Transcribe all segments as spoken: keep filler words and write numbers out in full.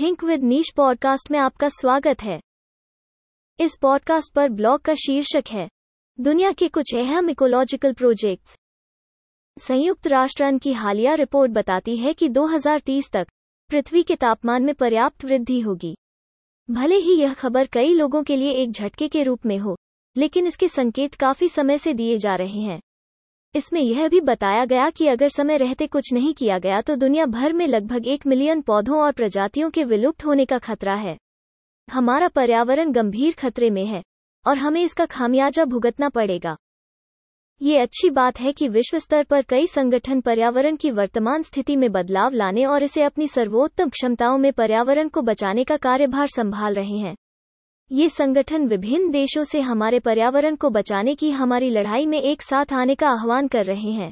Think with niche podcast में आपका स्वागत है। इस पॉडकास्ट पर ब्लॉग का शीर्षक है दुनिया के कुछ अहम इकोलॉजिकल प्रोजेक्ट्स। संयुक्त राष्ट्र की हालिया रिपोर्ट बताती है कि दो हज़ार तीस तक पृथ्वी के तापमान में पर्याप्त वृद्धि होगी। भले ही यह खबर कई लोगों के लिए एक झटके के रूप में हो, लेकिन इसके संकेत काफी समय से दिए जा रहे हैं। इसमें यह भी बताया गया कि अगर समय रहते कुछ नहीं किया गया तो दुनिया भर में लगभग एक मिलियन पौधों और प्रजातियों के विलुप्त होने का खतरा है। हमारा पर्यावरण गंभीर खतरे में है और हमें इसका खामियाजा भुगतना पड़ेगा। ये अच्छी बात है कि विश्व स्तर पर कई संगठन पर्यावरण की वर्तमान स्थिति में बदलाव लाने और इसे अपनी सर्वोत्तम क्षमताओं में पर्यावरण को बचाने का कार्यभार संभाल रहे हैं। ये संगठन विभिन्न देशों से हमारे पर्यावरण को बचाने की हमारी लड़ाई में एक साथ आने का आह्वान कर रहे हैं।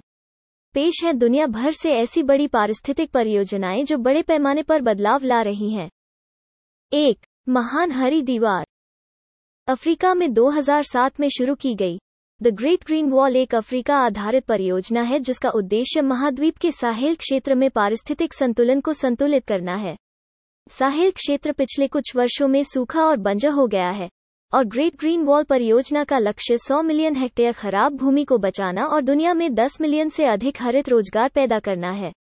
पेश है दुनिया भर से ऐसी बड़ी पारिस्थितिक परियोजनाएं जो बड़े पैमाने पर बदलाव ला रही हैं। एक महान हरी दीवार अफ्रीका में दो हज़ार सात में शुरू की गई। द ग्रेट ग्रीन वॉल एक अफ्रीका आधारित परियोजना है जिसका उद्देश्य महाद्वीप के साहेल क्षेत्र में पारिस्थितिक संतुलन को संतुलित करना है। साहेल क्षेत्र पिछले कुछ वर्षों में सूखा और बंजर हो गया है और ग्रेट ग्रीन वॉल परियोजना का लक्ष्य सौ मिलियन हेक्टेयर खराब भूमि को बचाना और दुनिया में दस मिलियन से अधिक हरित रोजगार पैदा करना है।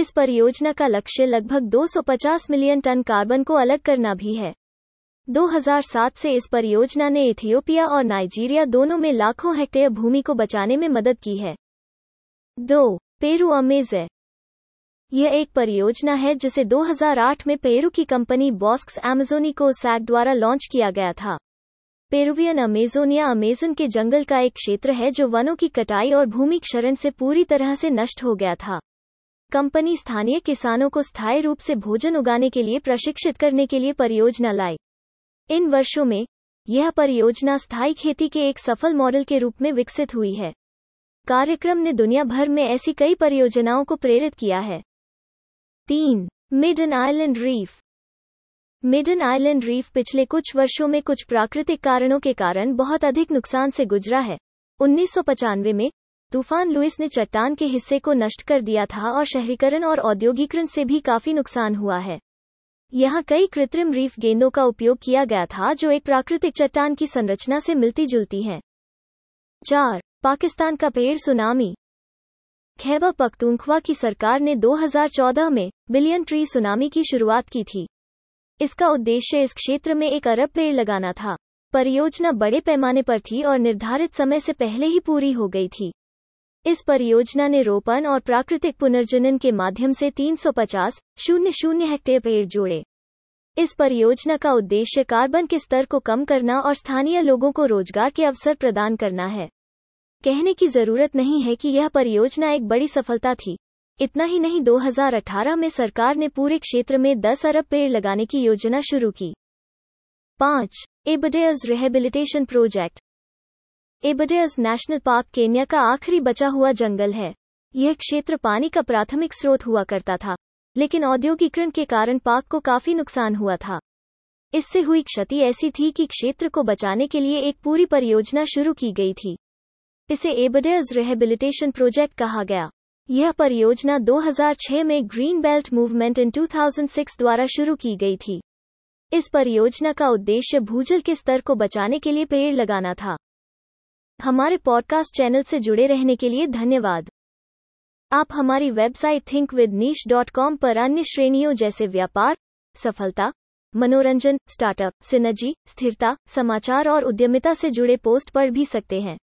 इस परियोजना का लक्ष्य लगभग दो सौ पचास मिलियन टन कार्बन को अलग करना भी है। दो हज़ार सात से इस परियोजना ने इथियोपिया और नाइजीरिया दोनों में लाखों हेक्टेयर भूमि को बचाने में मदद की है। दो पेरू अमेज़े यह एक परियोजना है जिसे दो हज़ार आठ में पेरू की कंपनी बॉक्स एमेजोनी को सैक द्वारा लॉन्च किया गया था। पेरुवियन अमेजोनिया अमेजन के जंगल का एक क्षेत्र है जो वनों की कटाई और भूमि क्षरण से पूरी तरह से नष्ट हो गया था। कंपनी स्थानीय किसानों को स्थायी रूप से भोजन उगाने के लिए प्रशिक्षित करने के लिए परियोजना लाई। इन वर्षों में यह परियोजना स्थायी खेती के एक सफल मॉडल के रूप में विकसित हुई है। कार्यक्रम ने दुनिया भर में ऐसी कई परियोजनाओं को प्रेरित किया है। तीन Midden island reef Midden island reef पिछले कुछ वर्षों में कुछ प्राकृतिक कारणों के कारण बहुत अधिक नुकसान से गुजरा है। उन्नीस सौ पचानवे में तूफान लुइस ने चट्टान के हिस्से को नष्ट कर दिया था और शहरीकरण और औद्योगिकरण से भी काफी नुकसान हुआ है। यहाँ कई कृत्रिम रीफ गेंदों का उपयोग किया गया था जो एक प्राकृतिक चट्टान की संरचना से मिलती जुलती हैं। चार पाकिस्तान का पेड़ सुनामी खैबर पख्तूनख्वा की सरकार ने दो हज़ार चौदह में बिलियन ट्री सुनामी की शुरुआत की थी। इसका उद्देश्य इस क्षेत्र में एक अरब पेड़ लगाना था। परियोजना बड़े पैमाने पर थी और निर्धारित समय से पहले ही पूरी हो गई थी। इस परियोजना ने रोपण और प्राकृतिक पुनर्जनन के माध्यम से तीन सौ पचास हज़ार हेक्टेयर पेड़ जोड़े। इस परियोजना का उद्देश्य कार्बन के स्तर को कम करना और स्थानीय लोगों को रोजगार के अवसर प्रदान करना है। कहने की जरूरत नहीं है कि यह परियोजना एक बड़ी सफलता थी। इतना ही नहीं, दो हज़ार अठारह में सरकार ने पूरे क्षेत्र में दस अरब पेड़ लगाने की योजना शुरू की। पाँच Aberdares rehabilitation project Aberdares national park Kenya का आखिरी बचा हुआ जंगल है। यह क्षेत्र पानी का प्राथमिक स्रोत हुआ करता था, लेकिन औद्योगिकरण के कारण पार्क को काफी नुकसान हुआ था। इससे हुई क्षति ऐसी थी कि क्षेत्र को बचाने के लिए एक पूरी परियोजना शुरू की गई थी। इसे एबरडेयर्स रिहेबिलिटेशन प्रोजेक्ट कहा गया। यह परियोजना दो हज़ार छह में ग्रीन बेल्ट मूवमेंट इन दो हज़ार छह द्वारा शुरू की गई थी। इस परियोजना का उद्देश्य भूजल के स्तर को बचाने के लिए पेड़ लगाना था। हमारे पॉडकास्ट चैनल से जुड़े रहने के लिए धन्यवाद। आप हमारी website think with niche dot com पर अन्य श्रेणियों जैसे व्यापार, सफलता, मनोरंजन, स्टार्टअप, सिनर्जी, स्थिरता, समाचार और उद्यमिता से जुड़े पोस्ट पढ़ भी सकते हैं।